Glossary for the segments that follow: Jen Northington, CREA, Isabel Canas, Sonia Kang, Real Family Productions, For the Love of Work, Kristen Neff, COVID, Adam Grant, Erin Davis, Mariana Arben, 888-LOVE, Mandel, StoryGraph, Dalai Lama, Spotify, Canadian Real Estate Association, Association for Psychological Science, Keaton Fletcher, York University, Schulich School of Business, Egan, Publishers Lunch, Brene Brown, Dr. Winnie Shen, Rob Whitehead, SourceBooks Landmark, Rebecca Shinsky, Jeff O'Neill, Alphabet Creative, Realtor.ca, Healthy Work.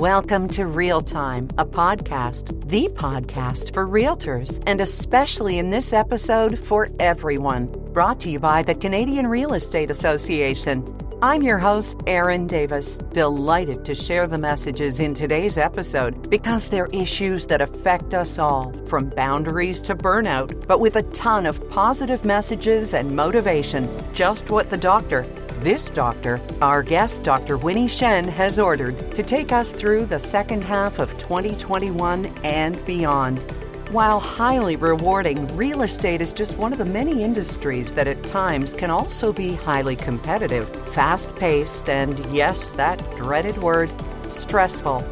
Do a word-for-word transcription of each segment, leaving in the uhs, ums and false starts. Welcome to Real Time, a podcast, the podcast for realtors, and especially in this episode for everyone. Brought to you by the Canadian Real Estate Association. I'm your host, Erin Davis, delighted to share the messages in today's episode because they're issues that affect us all, from boundaries to burnout, but with a ton of positive messages and motivation, just what the doctor, this doctor, our guest, Doctor Winnie Shen, has ordered to take us through the second half of twenty twenty-one and beyond. While highly rewarding, real estate is just one of the many industries that at times can also be highly competitive, fast-paced, and yes, that dreaded word, stressful.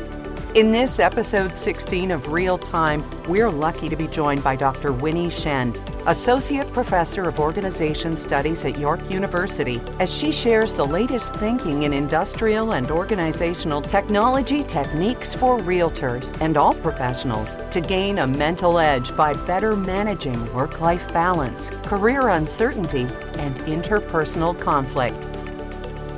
In this episode sixteen of Real Time, we're lucky to be joined by Doctor Winnie Shen, Associate Professor of Organization Studies at York University, as she shares the latest thinking in industrial and organizational technology techniques for realtors and all professionals to gain a mental edge by better managing work-life balance, career uncertainty, and interpersonal conflict.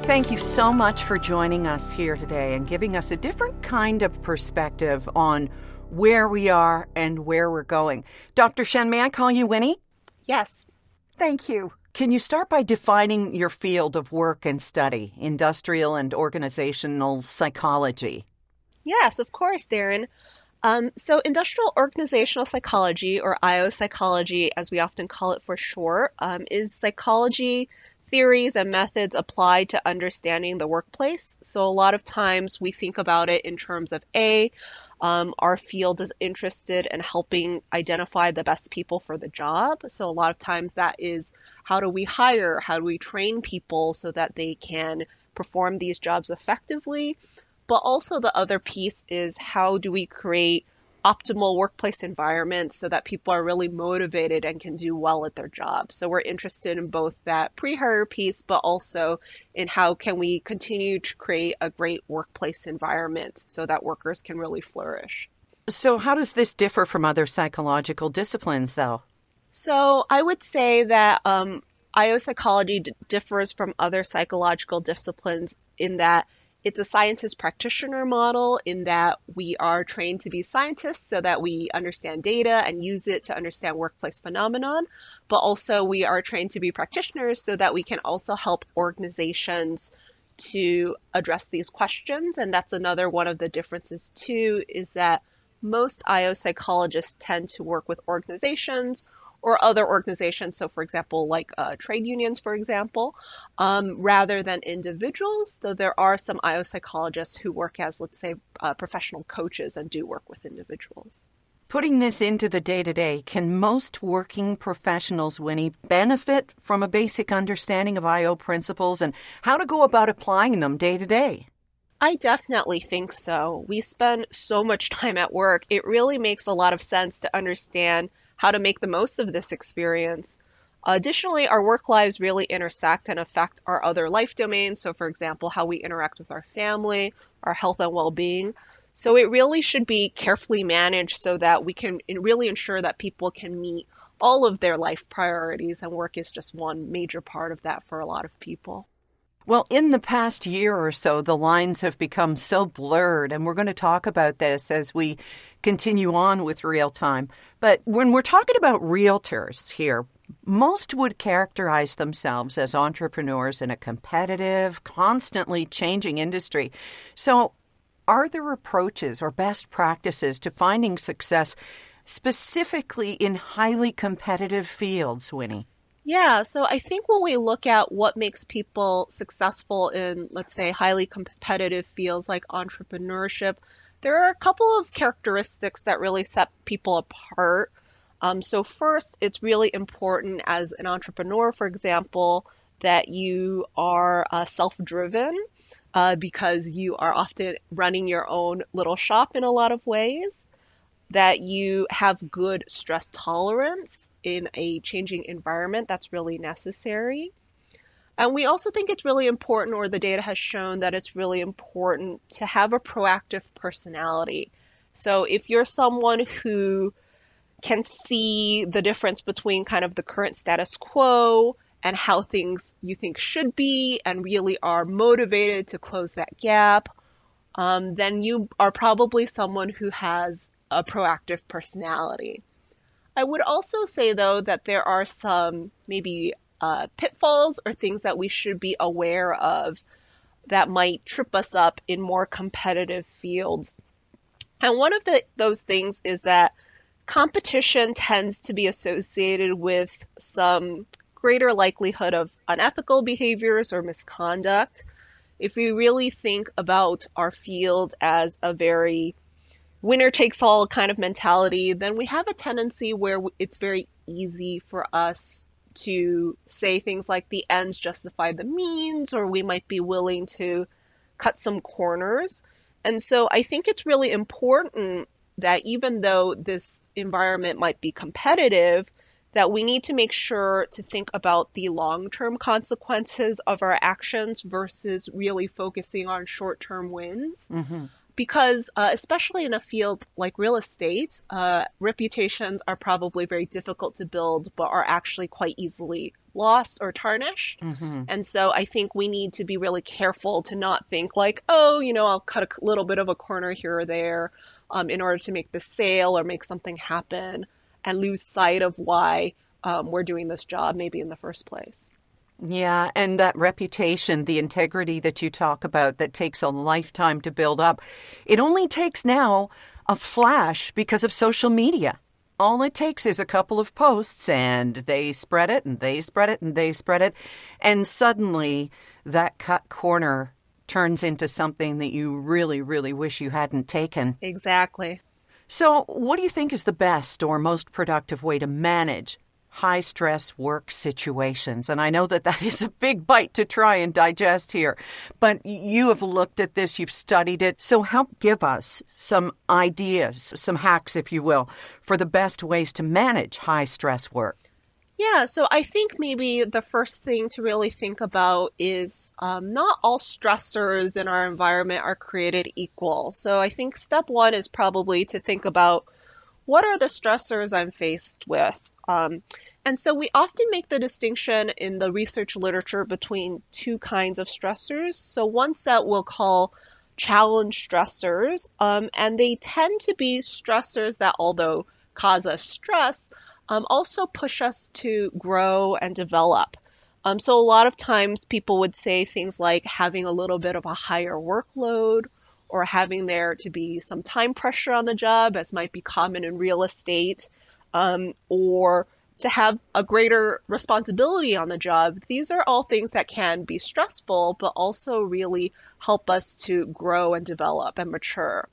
Thank you so much for joining us here today and giving us a different kind of perspective on where we are and where we're going. Doctor Shen, may I call you Winnie? Yes. Thank you. Can you start by defining your field of work and study, industrial and organizational psychology? Yes, of course, Darren. Um, so industrial organizational psychology, or I O psychology, as we often call it for short, um, is psychology theories and methods applied to understanding the workplace. So a lot of times we think about it in terms of A, um, our field is interested in helping identify the best people for the job. So a lot of times that is, how do we hire? How do we train people so that they can perform these jobs effectively? But also the other piece is, how do we create optimal workplace environments so that people are really motivated and can do well at their job. So we're interested in both that pre-hire piece, but also in how can we continue to create a great workplace environment so that workers can really flourish. So how does this differ from other psychological disciplines, though? So I would say that um, I O psychology d- differs from other psychological disciplines in that it's a scientist practitioner model, in that we are trained to be scientists so that we understand data and use it to understand workplace phenomenon, but also we are trained to be practitioners so that we can also help organizations to address these questions. And that's another one of the differences too, is that most I O psychologists tend to work with organizations or other organizations, so for example, like uh, trade unions, for example, um, rather than individuals, though there are some I O psychologists who work as, let's say, uh, professional coaches and do work with individuals. Putting this into the day-to-day, can most working professionals, Winnie, benefit from a basic understanding of I O principles and how to go about applying them day-to-day? I definitely think so. We spend so much time at work. It really makes a lot of sense to understand how to make the most of this experience. Additionally, our work lives really intersect and affect our other life domains. So for example, how we interact with our family, our health and well-being. So it really should be carefully managed so that we can really ensure that people can meet all of their life priorities, and work is just one major part of that for a lot of people. Well, in the past year or so, the lines have become so blurred, and we're going to talk about this as we continue on with Real Time. But when we're talking about realtors here, most would characterize themselves as entrepreneurs in a competitive, constantly changing industry. So are there approaches or best practices to finding success specifically in highly competitive fields, Winnie? Yeah, so I think when we look at what makes people successful in, let's say, highly competitive fields like entrepreneurship, there are a couple of characteristics that really set people apart. Um, so first, it's really important as an entrepreneur, for example, that you are uh, self-driven uh, because you are often running your own little shop in a lot of ways, that you have good stress tolerance in a changing environment that's really necessary. And we also think it's really important, or the data has shown that it's really important to have a proactive personality. So if you're someone who can see the difference between kind of the current status quo and how things you think should be, and really are motivated to close that gap, um, then you are probably someone who has a proactive personality. I would also say, though, that there are some maybe uh, pitfalls or things that we should be aware of that might trip us up in more competitive fields. And one of the, those things is that competition tends to be associated with some greater likelihood of unethical behaviors or misconduct. If we really think about our field as a very winner-takes-all kind of mentality, then we have a tendency where it's very easy for us to say things like the ends justify the means, or we might be willing to cut some corners. And so I think it's really important that even though this environment might be competitive, that we need to make sure to think about the long-term consequences of our actions versus really focusing on short-term wins. Mm-hmm. Because uh, especially in a field like real estate, uh, reputations are probably very difficult to build, but are actually quite easily lost or tarnished. Mm-hmm. And so I think we need to be really careful to not think like, oh, you know, I'll cut a little bit of a corner here or there um, in order to make the sale or make something happen, and lose sight of why um, we're doing this job maybe in the first place. Yeah, and that reputation, the integrity that you talk about that takes a lifetime to build up, it only takes now a flash because of social media. All it takes is a couple of posts, and they spread it, and they spread it, and they spread it, and suddenly that cut corner turns into something that you really, really wish you hadn't taken. Exactly. So what do you think is the best or most productive way to manage high-stress work situations? And I know that that is a big bite to try and digest here, but you have looked at this, you've studied it. So help give us some ideas, some hacks, if you will, for the best ways to manage high-stress work. Yeah, so I think maybe the first thing to really think about is um, not all stressors in our environment are created equal. So I think step one is probably to think about, what are the stressors I'm faced with? Um, and so we often make the distinction in the research literature between two kinds of stressors. So one set we'll call challenge stressors, um, and they tend to be stressors that, although cause us stress, um, also push us to grow and develop. Um, so a lot of times people would say things like having a little bit of a higher workload, or having there to be some time pressure on the job, as might be common in real estate, um, or to have a greater responsibility on the job. These are all things that can be stressful, but also really help us to grow and develop and mature.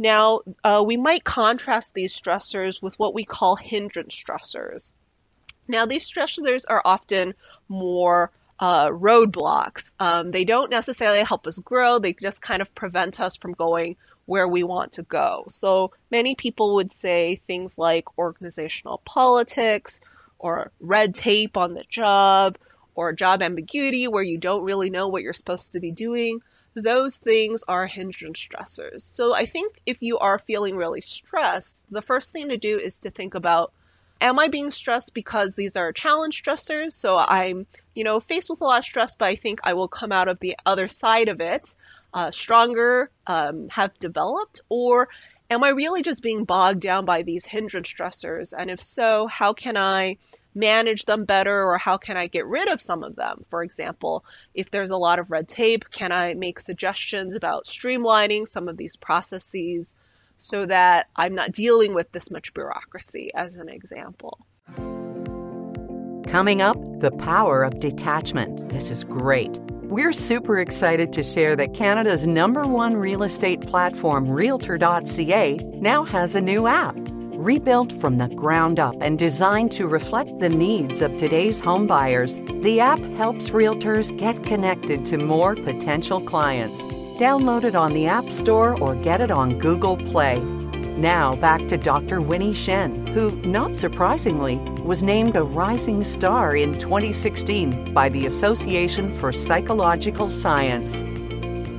Now, uh, we might contrast these stressors with what we call hindrance stressors. Now, these stressors are often more Uh, roadblocks. Um, they don't necessarily help us grow. They just kind of prevent us from going where we want to go. So many people would say things like organizational politics, or red tape on the job, or job ambiguity where you don't really know what you're supposed to be doing. Those things are hindrance stressors. So I think if you are feeling really stressed, the first thing to do is to think about, am I being stressed because these are challenge stressors? So I'm, you know, faced with a lot of stress, but I think I will come out of the other side of it uh, stronger, um, have developed? Or am I really just being bogged down by these hindrance stressors? And if so, how can I manage them better, or how can I get rid of some of them? For example, if there's a lot of red tape, can I make suggestions about streamlining some of these processes, so that I'm not dealing with this much bureaucracy, as an example. Coming up, the power of detachment. This is great. We're super excited to share that Canada's number one real estate platform, Realtor dot C A, now has a new app, rebuilt from the ground up and designed to reflect the needs of today's homebuyers. The app helps realtors get connected to more potential clients. Download it on the App Store or get it on Google Play. Now back to Doctor Winnie Shen, who, not surprisingly, was named a rising star in twenty sixteen by the Association for Psychological Science.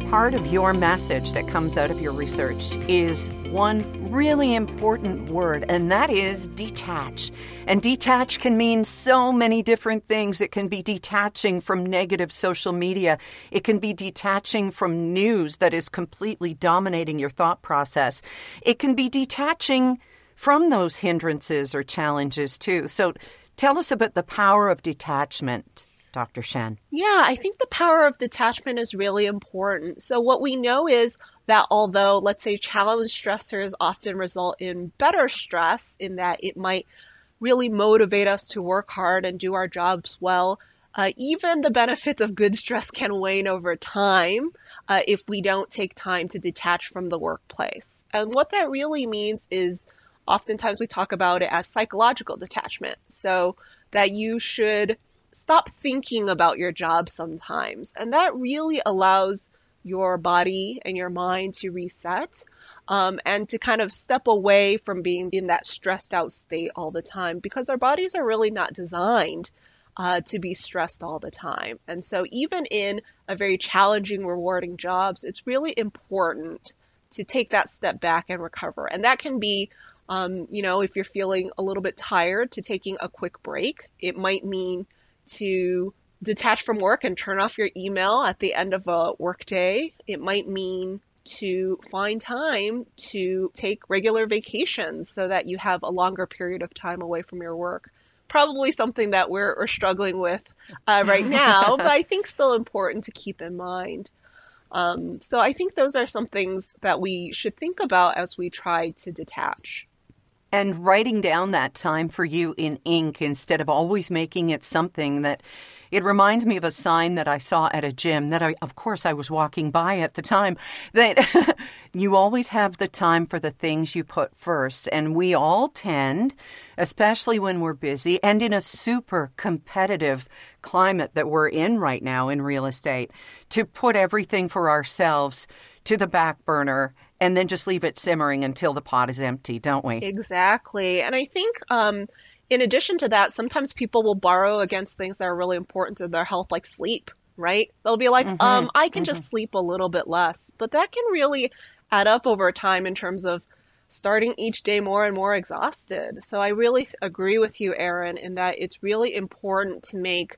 part of your message that comes out of your research is one really important word, and that is detach. And detach can mean so many different things. It can be detaching from negative social media. It can be detaching from news that is completely dominating your thought process. It can be detaching from those hindrances or challenges, too. So tell us about the power of detachment, Doctor Shen. Yeah, I think the power of detachment is really important. So what we know is that although, let's say, challenge stressors often result in better stress, in that it might really motivate us to work hard and do our jobs well, uh, even the benefits of good stress can wane over time uh, if we don't take time to detach from the workplace. And what that really means is oftentimes we talk about it as psychological detachment, so that you should stop thinking about your job sometimes. And that really allows your body and your mind to reset um, and to kind of step away from being in that stressed out state all the time, because our bodies are really not designed uh, to be stressed all the time. And so even in a very challenging, rewarding jobs, it's really important to take that step back and recover. And that can be um, you know, if you're feeling a little bit tired, to taking a quick break. It might mean to detach from work and turn off your email at the end of a workday. It might mean to find time to take regular vacations so that you have a longer period of time away from your work. Probably something that we're, we're struggling with uh, right now, but I think still important to keep in mind. Um, so I think those are some things that we should think about as we try to detach. And writing down that time for you in ink instead of always making it something that, it reminds me of a sign that I saw at a gym that I, of course, I was walking by at the time, that you always have the time for the things you put first. And we all tend, especially when we're busy and in a super competitive climate that we're in right now in real estate, to put everything for ourselves to the back burner and then just leave it simmering until the pot is empty, don't we? Exactly. And I think um, in addition to that, sometimes people will borrow against things that are really important to their health, like sleep, right? They'll be like, mm-hmm. um, I can mm-hmm. just sleep a little bit less. But that can really add up over time in terms of starting each day more and more exhausted. So I really agree with you, Erin, in that it's really important to make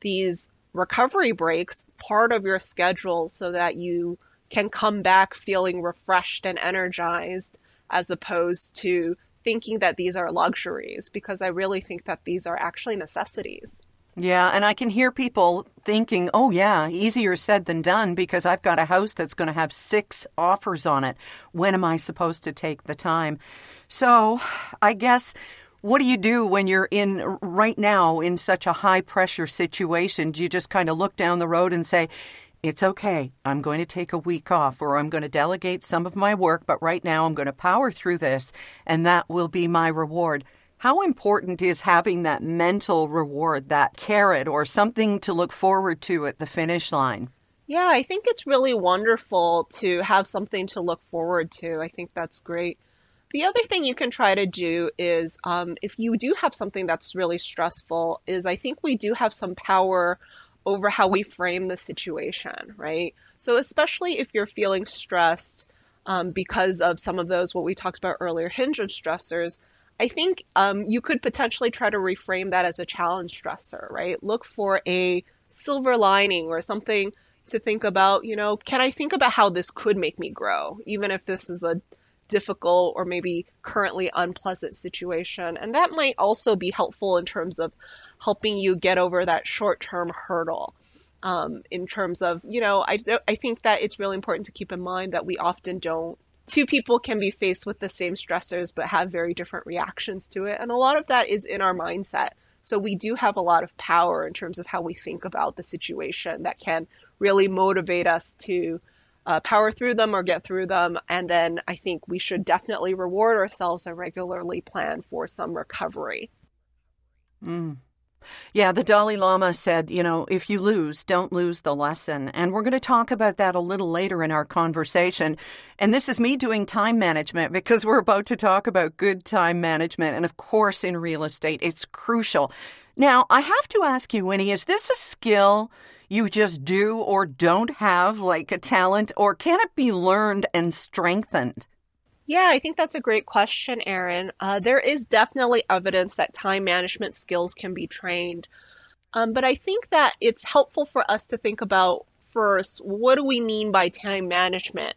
these recovery breaks part of your schedule so that you can come back feeling refreshed and energized, as opposed to thinking that these are luxuries, because I really think that these are actually necessities. Yeah, and I can hear people thinking, oh yeah, easier said than done, because I've got a house that's going to have six offers on it. When am I supposed to take the time? So I guess, what do you do when you're in right now in such a high pressure situation? Do you just kind of look down the road and say, it's okay, I'm going to take a week off, or I'm going to delegate some of my work, but right now I'm going to power through this, and that will be my reward? How important is having that mental reward, that carrot, or something to look forward to at the finish line? Yeah, I think it's really wonderful to have something to look forward to. I think that's great. The other thing you can try to do is, um, if you do have something that's really stressful, is I think we do have some power over how we frame the situation, right? So especially if you're feeling stressed um, because of some of those, what we talked about earlier, hindrance stressors, I think um, you could potentially try to reframe that as a challenge stressor, right? Look for a silver lining or something to think about, you know, can I think about how this could make me grow, even if this is a difficult or maybe currently unpleasant situation. And that might also be helpful in terms of helping you get over that short-term hurdle um, in terms of, you know, I, I think that it's really important to keep in mind that we often don't, two people can be faced with the same stressors, but have very different reactions to it. And a lot of that is in our mindset. So we do have a lot of power in terms of how we think about the situation that can really motivate us to Uh, power through them or get through them. And then I think we should definitely reward ourselves and regularly plan for some recovery. Mm. Yeah, the Dalai Lama said, you know, if you lose, don't lose the lesson. And we're going to talk about that a little later in our conversation. And this is me doing time management, because we're about to talk about good time management. And of course, in real estate, it's crucial. Now, I have to ask you, Winnie, is this a skill you just do or don't have, like a talent, or can it be learned and strengthened? Yeah, I think that's a great question, Erin. Uh, there is definitely evidence that time management skills can be trained. Um, but I think that it's helpful for us to think about first, what do we mean by time management?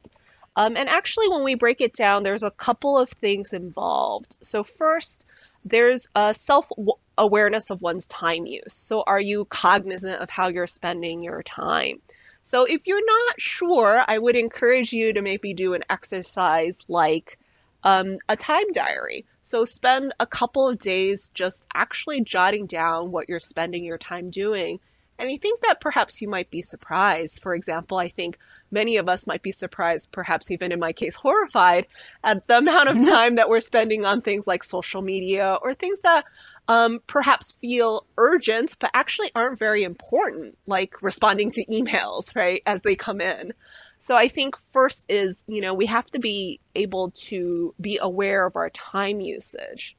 Um, and actually, when we break it down, there's a couple of things involved. So first, there's a self-awareness of one's time use. So are you cognizant of how you're spending your time? So if you're not sure, I would encourage you to maybe do an exercise like um, a time diary. So spend a couple of days just actually jotting down what you're spending your time doing. And I think that perhaps you might be surprised. For example, I think many of us might be surprised, perhaps even in my case, horrified at the amount of time that we're spending on things like social media or things that um, perhaps feel urgent, but actually aren't very important, like responding to emails, right, as they come in. So I think first is, you know, we have to be able to be aware of our time usage.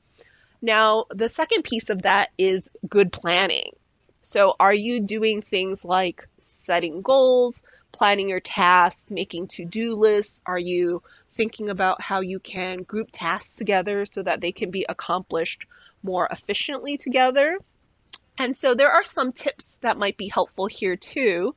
Now, the second piece of that is good planning. So are you doing things like setting goals, planning your tasks, making to-do lists? Are you thinking about how you can group tasks together so that they can be accomplished more efficiently together? And so there are some tips that might be helpful here too,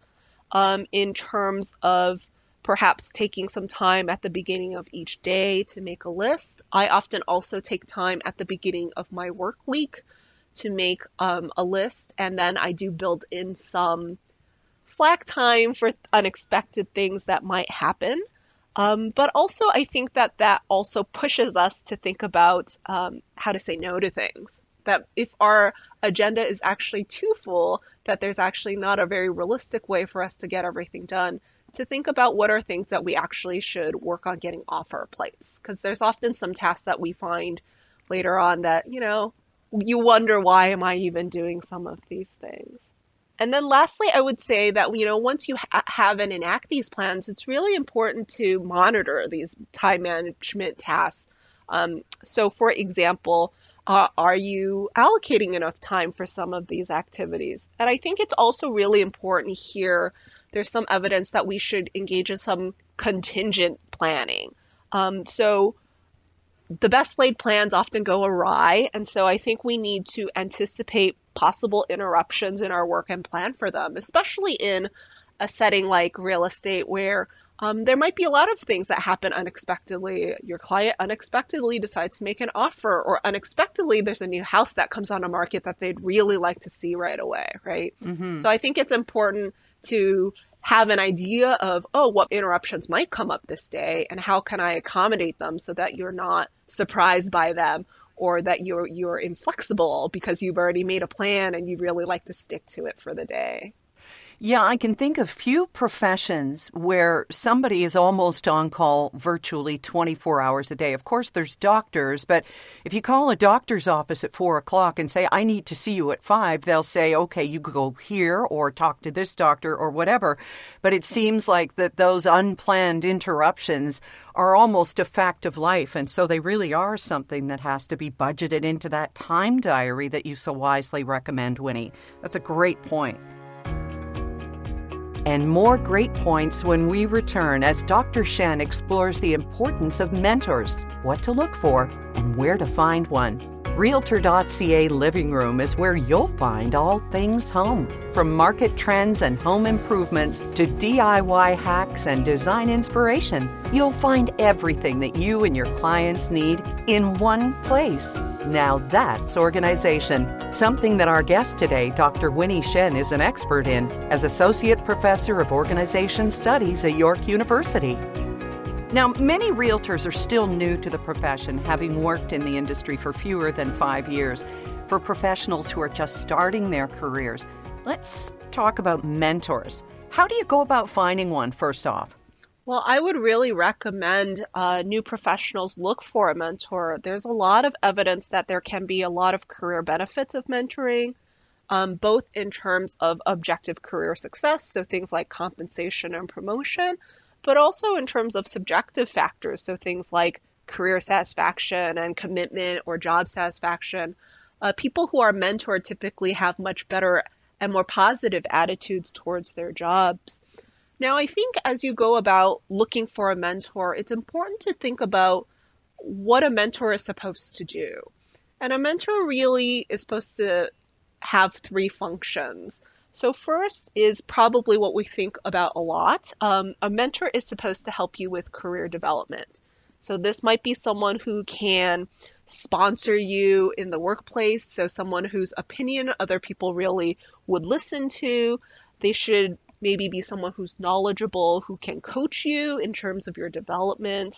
um, in terms of perhaps taking some time at the beginning of each day to make a list. I often also take time at the beginning of my work week to make um, a list, and then I do build in some slack time for unexpected things that might happen. Um, but also I think that that also pushes us to think about um, how to say no to things. That if our agenda is actually too full, that there's actually not a very realistic way for us to get everything done, to think about what are things that we actually should work on getting off our plates. Because there's often some tasks that we find later on that, you know, you wonder, why am I even doing some of these things? And then lastly, I would say that, you know, once you ha- have and enact these plans, it's really important to monitor these time management tasks. Um, so, for example, uh, are you allocating enough time for some of these activities? And I think it's also really important here. There's some evidence that we should engage in some contingent planning. Um, so The best laid plans often go awry, and so I think we need to anticipate possible interruptions in our work and plan for them, especially in a setting like real estate where um, there might be a lot of things that happen unexpectedly. Your client unexpectedly decides to make an offer, or unexpectedly there's a new house that comes on a market that they'd really like to see right away, right? Mm-hmm. So I think it's important to have an idea of, oh, what interruptions might come up this day and how can I accommodate them so that you're not surprised by them or that you're you're inflexible because you've already made a plan and you really like to stick to it for the day. Yeah, I can think of few professions where somebody is almost on call virtually twenty-four hours a day. Of course, there's doctors, but if you call a doctor's office at four o'clock and say, I need to see you at five, they'll say, okay, you could go here or talk to this doctor or whatever. But it seems like that those unplanned interruptions are almost a fact of life. And so they really are something that has to be budgeted into that time diary that you so wisely recommend, Winnie. That's a great point. And more great points when we return as Doctor Shen explores the importance of mentors, what to look for, and where to find one. Realtor dot c a Living Room is where you'll find all things home, from market trends and home improvements to D I Y hacks and design inspiration. You'll find everything that you and your clients need in one place. Now that's organization, something that our guest today, Doctor Winnie Shen, is an expert in as Associate Professor of Organization Studies at York University. Now, many realtors are still new to the profession, having worked in the industry for fewer than five years. For professionals who are just starting their careers, let's talk about mentors. How do you go about finding one, first off? Well, I would really recommend uh, new professionals look for a mentor. There's a lot of evidence that there can be a lot of career benefits of mentoring, um, both in terms of objective career success, so things like compensation and promotion, but also in terms of subjective factors, so things like career satisfaction and commitment or job satisfaction. Uh, people who are mentored typically have much better and more positive attitudes towards their jobs. Now, I think as you go about looking for a mentor, it's important to think about what a mentor is supposed to do. And a mentor really is supposed to have three functions. So first is probably what we think about a lot. Um, a mentor is supposed to help you with career development. So this might be someone who can sponsor you in the workplace. So someone whose opinion other people really would listen to. They should maybe be someone who's knowledgeable, who can coach you in terms of your development.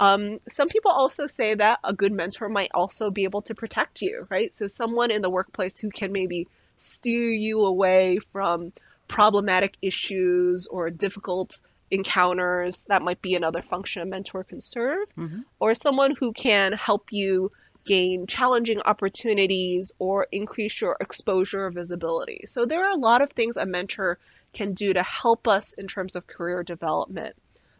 Um, some people also say that a good mentor might also be able to protect you, right? So someone in the workplace who can maybe steer you away from problematic issues or difficult encounters. That might be another function a mentor can serve. Mm-hmm. Or someone who can help you gain challenging opportunities or increase your exposure or visibility. So there are a lot of things a mentor can do to help us in terms of career development.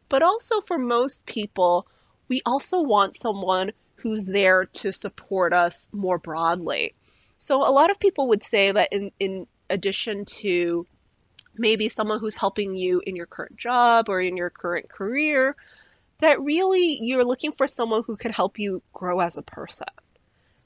But also for most people, we also want someone who's there to support us more broadly. So a lot of people would say that in, in addition to maybe someone who's helping you in your current job or in your current career, that really you're looking for someone who can help you grow as a person.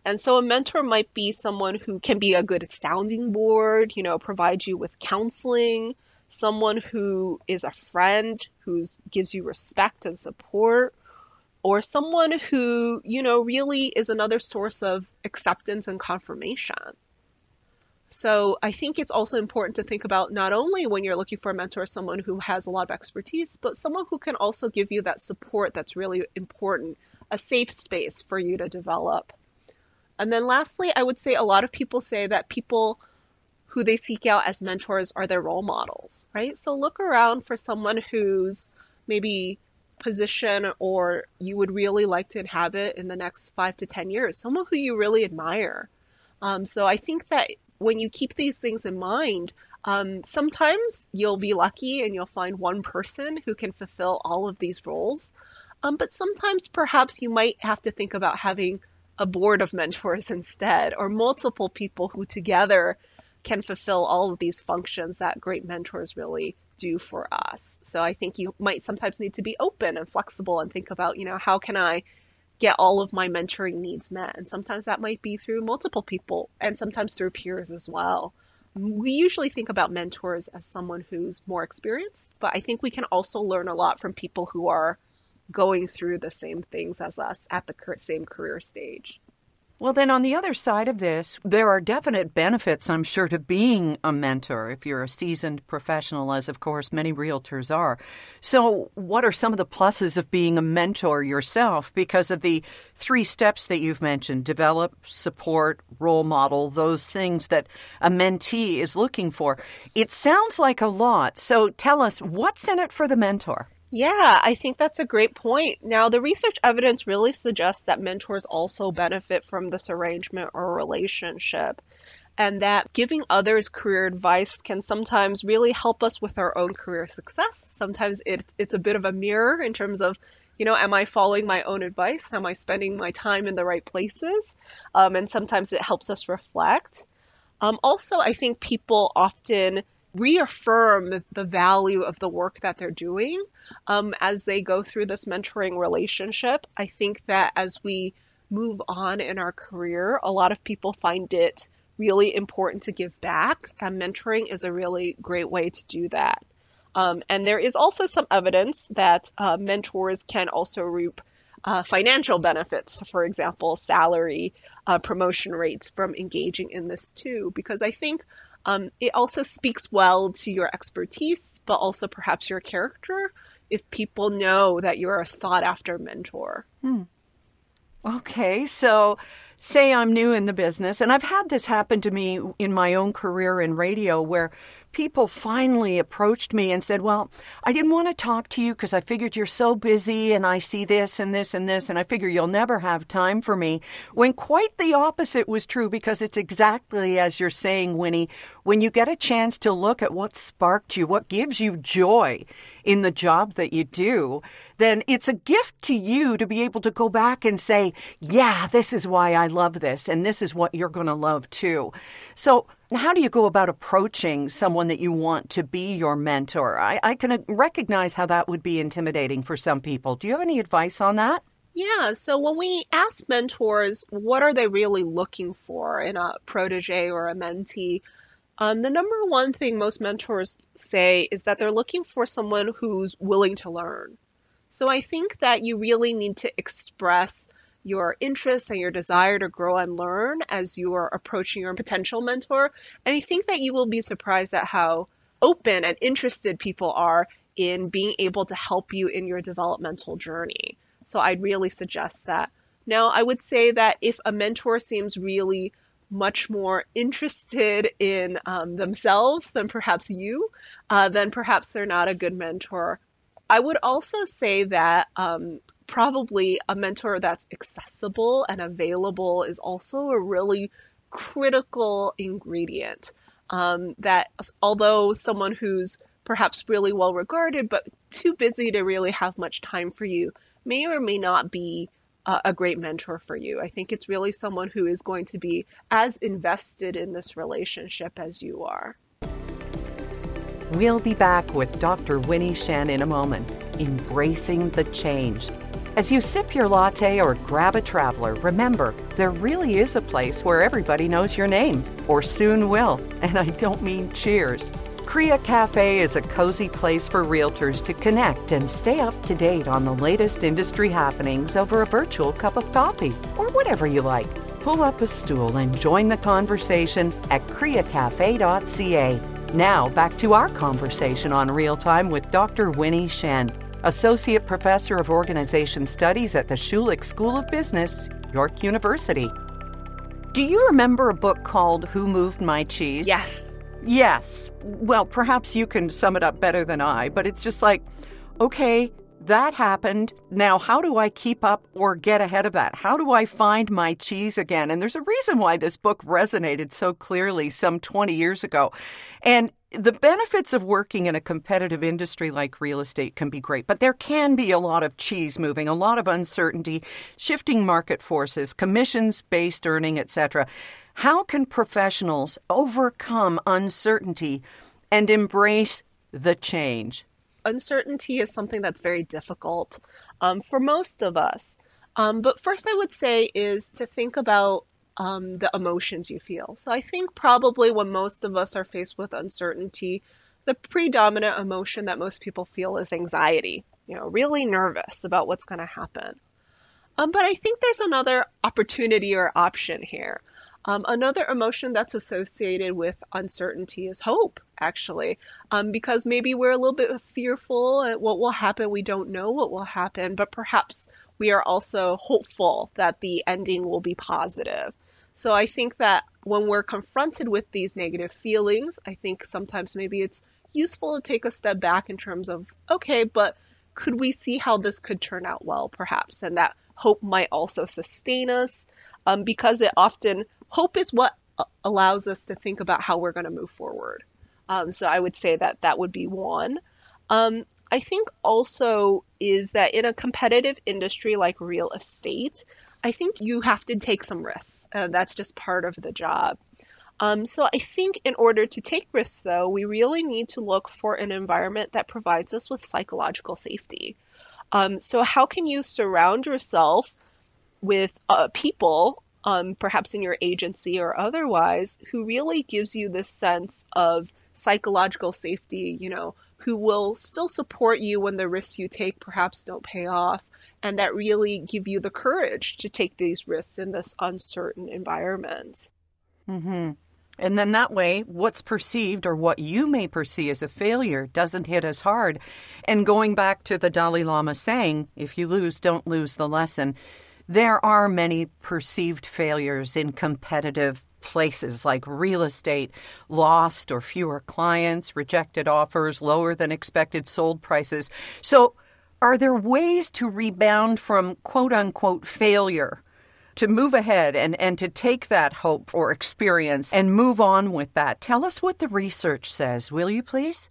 And so a mentor might be someone who can be a good sounding board, you know, provide you with counseling, someone who is a friend, who gives you respect and support, or someone who, you know, really is another source of acceptance and confirmation. So I think it's also important to think about not only when you're looking for a mentor, someone who has a lot of expertise, but someone who can also give you that support that's really important, a safe space for you to develop. And then lastly, I would say a lot of people say that people who they seek out as mentors are their role models, right? So look around for someone who's maybe position or you would really like to inhabit in the next five to ten years, someone who you really admire. Um, so I think that when you keep these things in mind, um, sometimes you'll be lucky and you'll find one person who can fulfill all of these roles. Um, but sometimes perhaps you might have to think about having a board of mentors instead, or multiple people who together can fulfill all of these functions that great mentors really do for us. So I think you might sometimes need to be open and flexible and think about, you know, how can I get all of my mentoring needs met? And sometimes that might be through multiple people and sometimes through peers as well. We usually think about mentors as someone who's more experienced, but I think we can also learn a lot from people who are going through the same things as us at the same career stage. Well, then on the other side of this, there are definite benefits, I'm sure, to being a mentor if you're a seasoned professional, as, of course, many realtors are. So what are some of the pluses of being a mentor yourself because of the three steps that you've mentioned, develop, support, role model, those things that a mentee is looking for? It sounds like a lot. So tell us, what's in it for the mentor? Yeah, I think that's a great point. Now, the research evidence really suggests that mentors also benefit from this arrangement or relationship, and that giving others career advice can sometimes really help us with our own career success. Sometimes it's, it's a bit of a mirror in terms of, you know, am I following my own advice? Am I spending my time in the right places? Um, and sometimes it helps us reflect. Um, also, I think people often reaffirm the value of the work that they're doing um, as they go through this mentoring relationship. I think that as we move on in our career, a lot of people find it really important to give back, and mentoring is a really great way to do that. Um, and there is also some evidence that uh, mentors can also reap uh, financial benefits, for example, salary, uh, promotion rates from engaging in this too, because I think Um, it also speaks well to your expertise, but also perhaps your character, if people know that you're a sought-after mentor. Hmm. Okay, so say I'm new in the business, and I've had this happen to me in my own career in radio where people finally approached me and said, well, I didn't want to talk to you because I figured you're so busy and I see this and this and this and I figure you'll never have time for me, when quite the opposite was true, because it's exactly as you're saying, Winnie, when you get a chance to look at what sparked you, what gives you joy in the job that you do, then it's a gift to you to be able to go back and say, yeah, this is why I love this and this is what you're going to love too. So Now, how do you go about approaching someone that you want to be your mentor? I, I can recognize how that would be intimidating for some people. Do you have any advice on that? Yeah. So when we ask mentors, what are they really looking for in a protege or a mentee? Um, the number one thing most mentors say is that they're looking for someone who's willing to learn. So I think that you really need to express your interests and your desire to grow and learn as you are approaching your potential mentor. And I think that you will be surprised at how open and interested people are in being able to help you in your developmental journey. So I'd really suggest that. Now, I would say that if a mentor seems really much more interested in um, themselves than perhaps you, uh, then perhaps they're not a good mentor. I would also say that um, probably a mentor that's accessible and available is also a really critical ingredient. Um, that although someone who's perhaps really well regarded, but too busy to really have much time for you, may or may not be uh, a great mentor for you. I think it's really someone who is going to be as invested in this relationship as you are. We'll be back with Doctor Winnie Shen in a moment, embracing the change. As you sip your latte or grab a traveler, remember, there really is a place where everybody knows your name, or soon will, and I don't mean cheers. Crea Cafe is a cozy place for realtors to connect and stay up to date on the latest industry happenings over a virtual cup of coffee, or whatever you like. Pull up a stool and join the conversation at crea cafe dot c a. Now, back to our conversation on Real Time with Doctor Winnie Shen, Associate Professor of Organization Studies at the Schulich School of Business, York University. Do you remember a book called Who Moved My Cheese? Yes. Yes. Well, perhaps you can sum it up better than I, but it's just like, okay, that happened. Now, how do I keep up or get ahead of that? How do I find my cheese again? And there's a reason why this book resonated so clearly some twenty years ago. And the benefits of working in a competitive industry like real estate can be great, but there can be a lot of cheese moving, a lot of uncertainty, shifting market forces, commissions-based earning, et cetera. How can professionals overcome uncertainty and embrace the change? Uncertainty is something that's very difficult um, for most of us. Um, but first I would say is to think about Um, the emotions you feel. So I think probably when most of us are faced with uncertainty, the predominant emotion that most people feel is anxiety, you know, really nervous about what's going to happen. Um, but I think there's another opportunity or option here. Um, another emotion that's associated with uncertainty is hope, actually, um, because maybe we're a little bit fearful at what will happen. We don't know what will happen, but perhaps we are also hopeful that the ending will be positive. So I think that when we're confronted with these negative feelings, I think sometimes maybe it's useful to take a step back in terms of, okay, but could we see how this could turn out well, perhaps? And that hope might also sustain us um, because it often, hope is what allows us to think about how we're going to move forward. Um, so I would say that that would be one. Um, I think also is that in a competitive industry like real estate, I think you have to take some risks. Uh, that's just part of the job. Um, so I think in order to take risks, though, we really need to look for an environment that provides us with psychological safety. Um, so how can you surround yourself with uh, people, um, perhaps in your agency or otherwise, who really gives you this sense of psychological safety, you know, who will still support you when the risks you take perhaps don't pay off, and that really give you the courage to take these risks in this uncertain environment. Mm-hmm. And then that way, what's perceived or what you may perceive as a failure doesn't hit as hard. And going back to the Dalai Lama saying, if you lose, don't lose the lesson, there are many perceived failures in competitive places like real estate, lost or fewer clients, rejected offers, lower than expected sold prices. So are there ways to rebound from quote unquote failure, to move ahead and, and to take that hope or experience and move on with that? Tell us what the research says, will you please?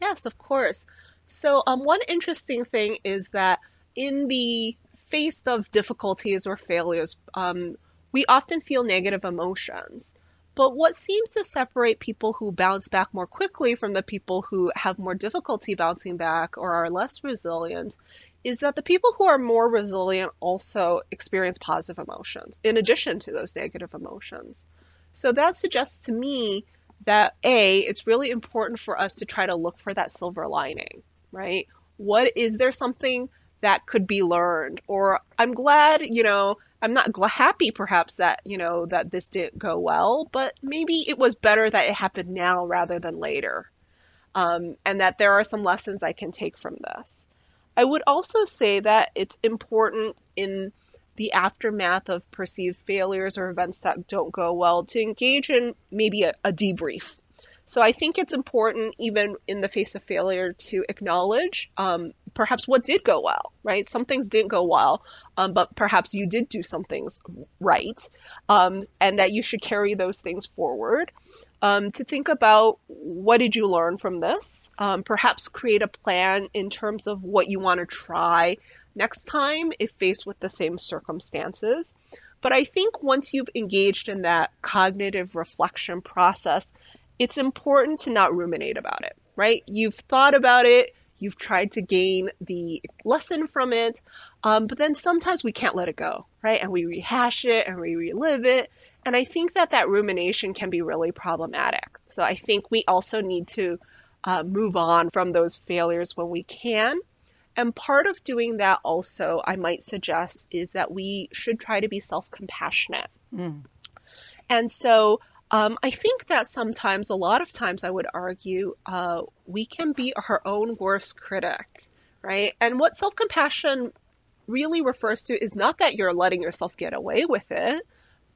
Yes, of course. So um, one interesting thing is that in the face of difficulties or failures, um, we often feel negative emotions. But what seems to separate people who bounce back more quickly from the people who have more difficulty bouncing back or are less resilient is that the people who are more resilient also experience positive emotions in addition to those negative emotions. So that suggests to me that A, it's really important for us to try to look for that silver lining, right? What is there something that could be learned? Or I'm glad, you know, I'm not gl- happy perhaps that, you know, that this didn't go well, but maybe it was better that it happened now rather than later. Um, and that there are some lessons I can take from this. I would also say that it's important in the aftermath of perceived failures or events that don't go well to engage in maybe a, a debrief. So I think it's important even in the face of failure to acknowledge um, perhaps what did go well, right? Some things didn't go well, um, but perhaps you did do some things right, um, and that you should carry those things forward. Um, to think about what did you learn from this, um, perhaps create a plan in terms of what you want to try next time if faced with the same circumstances. But I think once you've engaged in that cognitive reflection process, it's important to not ruminate about it, right? You've thought about it, you've tried to gain the lesson from it, um, but then sometimes we can't let it go, right? And we rehash it and we relive it. And I think that that rumination can be really problematic. So I think we also need to uh, move on from those failures when we can. And part of doing that also, I might suggest, is that we should try to be self-compassionate. Mm. And so um, I think that sometimes, a lot of times I would argue, uh, we can be our own worst critic, right? And what self-compassion really refers to is not that you're letting yourself get away with it,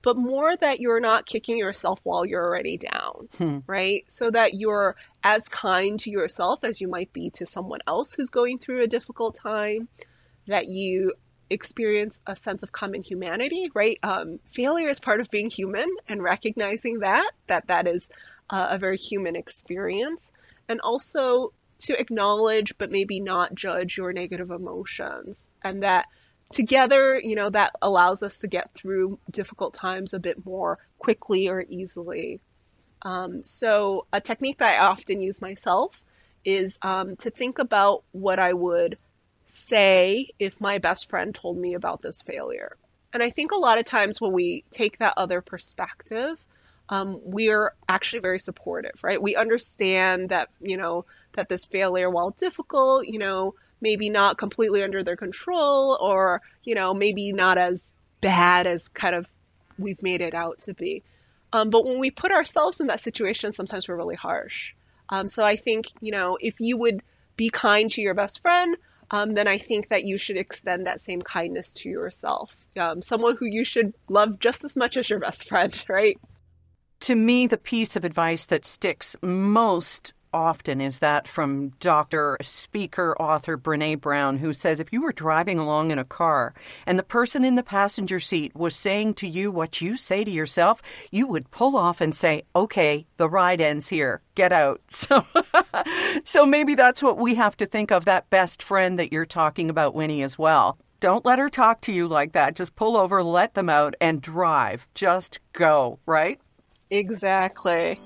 but more that you're not kicking yourself while you're already down, hmm. right? So that you're as kind to yourself as you might be to someone else who's going through a difficult time, that you experience a sense of common humanity, right? Um, failure is part of being human, and recognizing that, that that is uh, a very human experience. And also to acknowledge, but maybe not judge your negative emotions, and that together, you know, that allows us to get through difficult times a bit more quickly or easily. Um, so a technique that I often use myself is um, to think about what I would say if my best friend told me about this failure. And I think a lot of times when we take that other perspective, um, we're actually very supportive, right? We understand that, you know, that this failure, while difficult, you know, maybe not completely under their control, or, you know, maybe not as bad as kind of we've made it out to be. Um, but when we put ourselves in that situation, sometimes we're really harsh. Um, so I think, you know, if you would be kind to your best friend, um, then I think that you should extend that same kindness to yourself. Um, someone who you should love just as much as your best friend, right? To me, the piece of advice that sticks most often is that from doctor, speaker, author Brene Brown, who says if you were driving along in a car and the person in the passenger seat was saying to you what you say to yourself, you would pull off and say, okay, the ride ends here. Get out. So, so maybe that's what we have to think of that best friend that you're talking about, Winnie, as well. Don't let her talk to you like that. Just pull over, let them out, and drive. Just go, right? Exactly.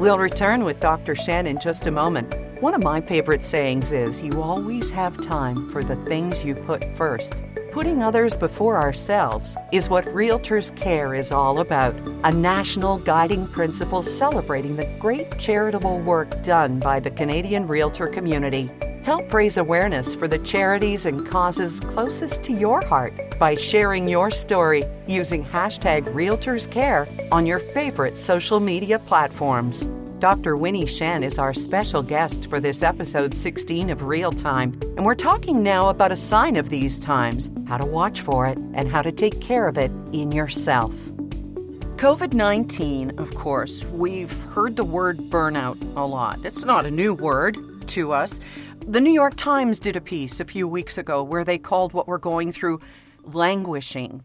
We'll return with Doctor Shen in just a moment. One of my favorite sayings is, you always have time for the things you put first. Putting others before ourselves is what Realtors Care is all about, a national guiding principle celebrating the great charitable work done by the Canadian Realtor community. Help raise awareness for the charities and causes closest to your heart by sharing your story using hashtag RealtorsCare on your favorite social media platforms. Doctor Winnie Shen is our special guest for this episode sixteen of Real Time, and we're talking now about a sign of these times, how to watch for it, and how to take care of it in yourself. covid nineteen, of course, we've heard the word burnout a lot. It's not a new word to us. The New York Times did a piece a few weeks ago where they called what we're going through languishing.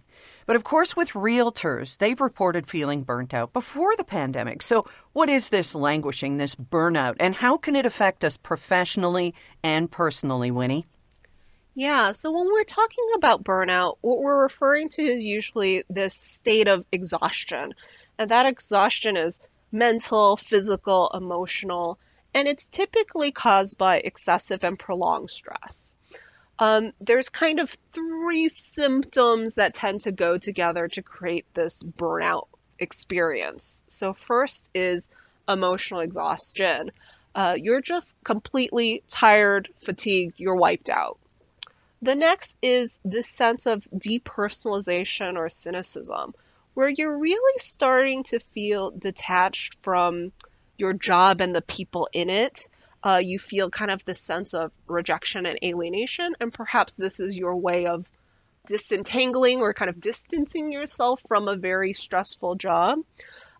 But of course, with realtors, they've reported feeling burnt out before the pandemic. So what is this languishing, this burnout, and how can it affect us professionally and personally, Winnie? Yeah, so when we're talking about burnout, what we're referring to is usually this state of exhaustion. And that exhaustion is mental, physical, emotional, and it's typically caused by excessive and prolonged stress. Um, there's kind of three symptoms that tend to go together to create this burnout experience. So first is emotional exhaustion. Uh, you're just completely tired, fatigued, you're wiped out. The next is this sense of depersonalization or cynicism, where you're really starting to feel detached from your job and the people in it. Uh, you feel kind of this sense of rejection and alienation, and perhaps this is your way of disentangling or kind of distancing yourself from a very stressful job.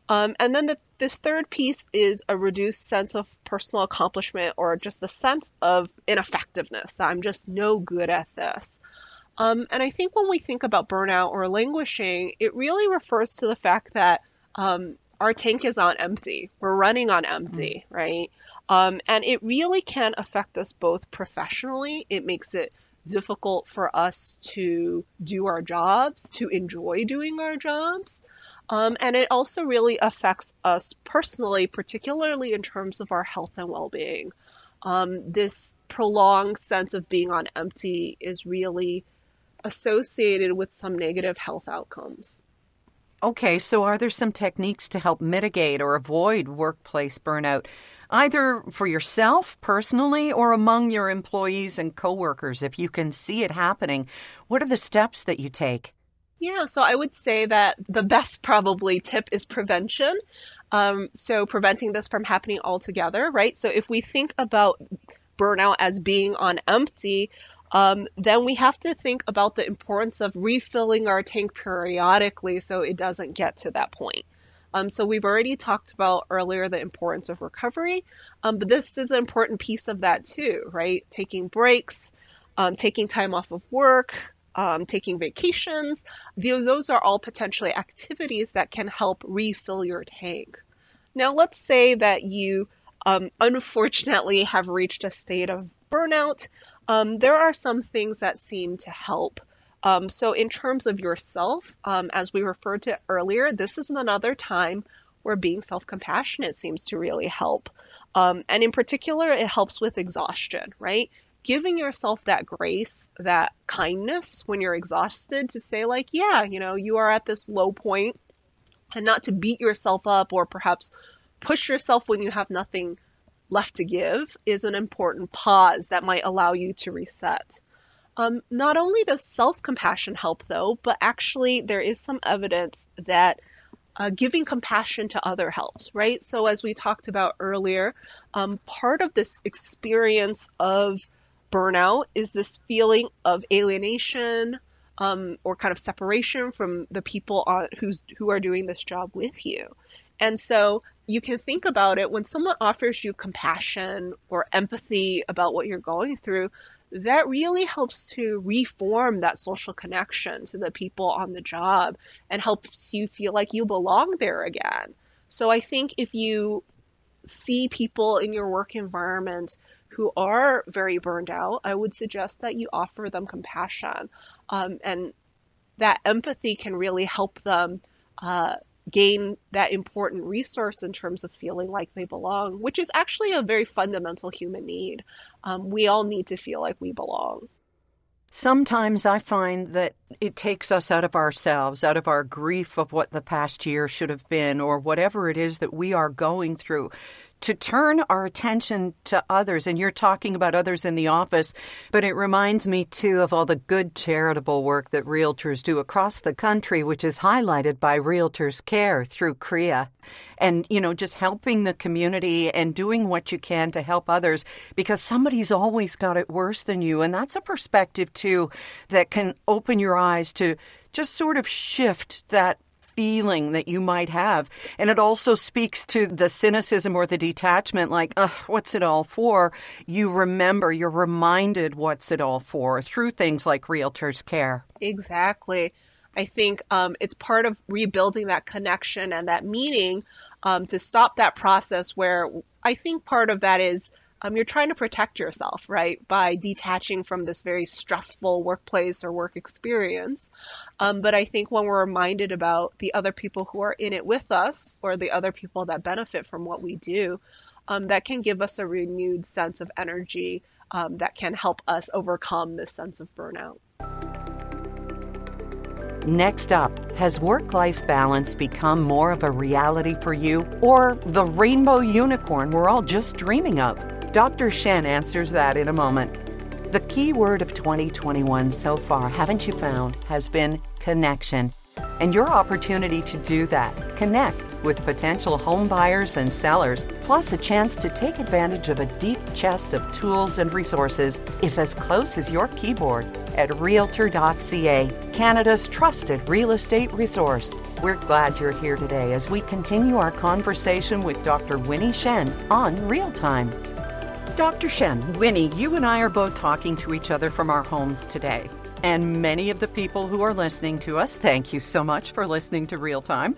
Um, and then the, this third piece is a reduced sense of personal accomplishment, or just a sense of ineffectiveness, that I'm just no good at this. Um, and I think when we think about burnout or languishing, it really refers to the fact that um, our tank is on empty. We're running on empty, mm-hmm. right? Um, and it really can affect us both professionally. It makes it difficult for us to do our jobs, to enjoy doing our jobs. Um, and it also really affects us personally, particularly in terms of our health and well-being. Um, this prolonged sense of being on empty is really associated with some negative health outcomes. Okay, so are there some techniques to help mitigate or avoid workplace burnout, either for yourself personally or among your employees and coworkers? If you can see it happening, what are the steps that you take? Yeah, so I would say that the best probably tip is prevention. Um, so preventing this from happening altogether, right? So if we think about burnout as being on empty, um, then we have to think about the importance of refilling our tank periodically so it doesn't get to that point. Um, so we've already talked about earlier the importance of recovery, um, but this is an important piece of that too, right? Taking breaks, um, taking time off of work, Um, taking vacations. Those are all potentially activities that can help refill your tank. Now, let's say that you um, unfortunately have reached a state of burnout. Um, there are some things that seem to help. Um, so in terms of yourself, um, as we referred to earlier, this is another time where being self-compassionate seems to really help. Um, and in particular, it helps with exhaustion, right? Giving yourself that grace, that kindness when you're exhausted, to say like, yeah, you know, you are at this low point, and not to beat yourself up or perhaps push yourself when you have nothing left to give is an important pause that might allow you to reset. Um, not only does self-compassion help though, but actually there is some evidence that Uh, giving compassion to other helps, right? So as we talked about earlier, um, part of this experience of burnout is this feeling of alienation um, or kind of separation from the people on, who's, who are doing this job with you. And so you can think about it when someone offers you compassion or empathy about what you're going through, that really helps to reform that social connection to the people on the job and helps you feel like you belong there again. So I think if you see people in your work environment who are very burned out, I would suggest that you offer them compassion. Um, and that empathy can really help them uh, gain that important resource in terms of feeling like they belong, which is actually a very fundamental human need. Um, we all need to feel like we belong. Sometimes I find that it takes us out of ourselves, out of our grief of what the past year should have been or whatever it is that we are going through, to turn our attention to others. And you're talking about others in the office, but it reminds me, too, of all the good charitable work that realtors do across the country, which is highlighted by Realtors Care through C R E A. And, you know, just helping the community and doing what you can to help others, because somebody's always got it worse than you. And that's a perspective, too, that can open your eyes to just sort of shift that feeling that you might have. And it also speaks to the cynicism or the detachment, like, ugh, what's it all for? You remember, you're reminded what's it all for through things like Realtors Care. Exactly. I think um, it's part of rebuilding that connection and that meaning um, to stop that process, where I think part of that is um, you're trying to protect yourself, right, by detaching from this very stressful workplace or work experience. Um, but I think when we're reminded about the other people who are in it with us, or the other people that benefit from what we do, um, that can give us a renewed sense of energy um, that can help us overcome this sense of burnout. Next up, has work-life balance become more of a reality for you, or the rainbow unicorn we're all just dreaming of? Doctor Shen answers that in a moment. The key word of twenty twenty-one so far, haven't you found, has been connection. And your opportunity to do that, connect with potential home buyers and sellers, plus a chance to take advantage of a deep chest of tools and resources, is as close as your keyboard at Realtor dot c a, Canada's trusted real estate resource. We're glad you're here today as we continue our conversation with Doctor Winnie Shen on Real Time. Doctor Shen, Winnie, you and I are both talking to each other from our homes today. And many of the people who are listening to us, thank you so much for listening to Real Time,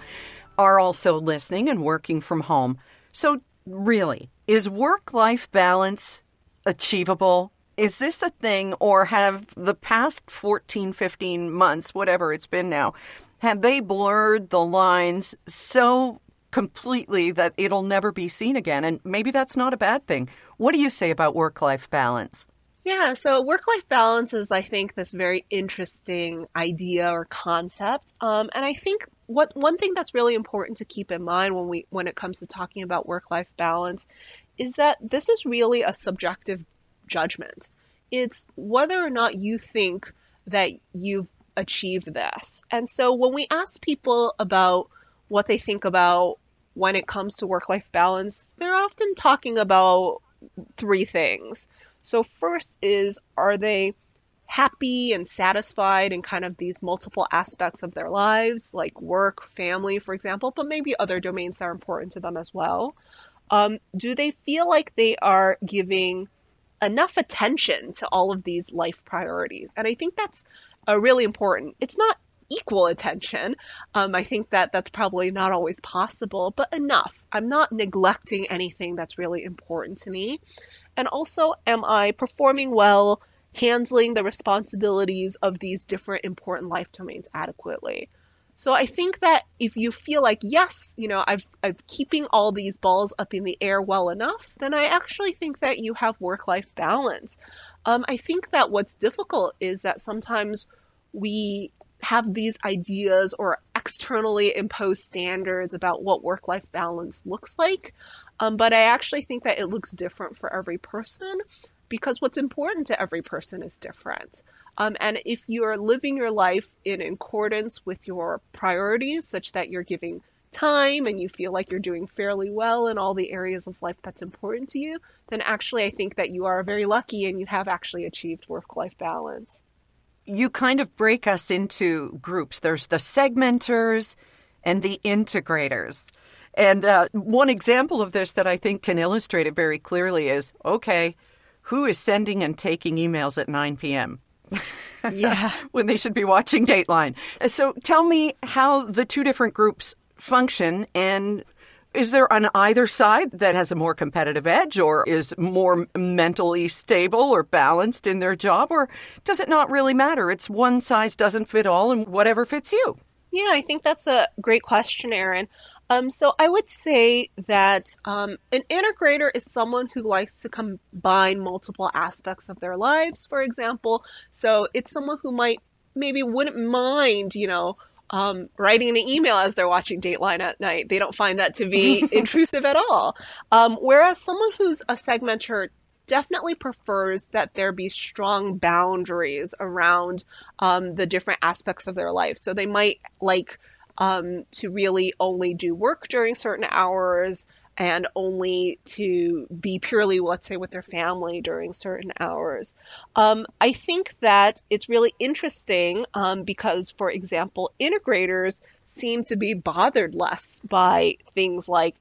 are also listening and working from home. So really, is work-life balance achievable? Is this a thing, or have the past fourteen, fifteen months, whatever it's been now, have they blurred the lines so completely that it'll never be seen again? And maybe that's not a bad thing. What do you say about work-life balance? Yeah, so work-life balance is, I think, this very interesting idea or concept. Um, and I think what one thing that's really important to keep in mind when we when it comes to talking about work-life balance is that this is really a subjective judgment. It's whether or not you think that you've achieved this. And so when we ask people about what they think about when it comes to work-life balance, they're often talking about three things. So first is, are they happy and satisfied in kind of these multiple aspects of their lives, like work, family, for example, but maybe other domains that are important to them as well? Um, do they feel like they are giving enough attention to all of these life priorities? And I think that's uh, really important. It's not equal attention. Um, I think that that's probably not always possible, but enough. I'm not neglecting anything that's really important to me. And also, am I performing well, handling the responsibilities of these different important life domains adequately? So I think that if you feel like, yes, you know, I've, I'm keeping all these balls up in the air well enough, then I actually think that you have work-life balance. Um, I think that what's difficult is that sometimes we have these ideas or externally imposed standards about what work-life balance looks like. Um, but I actually think that it looks different for every person, because what's important to every person is different. Um, and if you're living your life in accordance with your priorities, such that you're giving time and you feel like you're doing fairly well in all the areas of life that's important to you, then actually I think that you are very lucky and you have actually achieved work-life balance. You kind of break us into groups. There's the segmenters and the integrators. And uh, one example of this that I think can illustrate it very clearly is, okay, who is sending and taking emails at nine p.m.? Yeah. When they should be watching Dateline. So tell me how the two different groups function, and is there on either side that has a more competitive edge, or is more mentally stable or balanced in their job, or does it not really matter? It's one size doesn't fit all, and whatever fits you. Yeah, I think that's a great question, Erin. Um, so I would say that um, an integrator is someone who likes to combine multiple aspects of their lives, for example. So it's someone who might maybe wouldn't mind, you know, um, writing an email as they're watching Dateline at night. They don't find that to be intrusive at all. Um, whereas someone who's a segmenter definitely prefers that there be strong boundaries around um, the different aspects of their life. So they might like um, to really only do work during certain hours and only to be purely, let's say, with their family during certain hours. Um, I think that it's really interesting um, because, for example, integrators seem to be bothered less by things like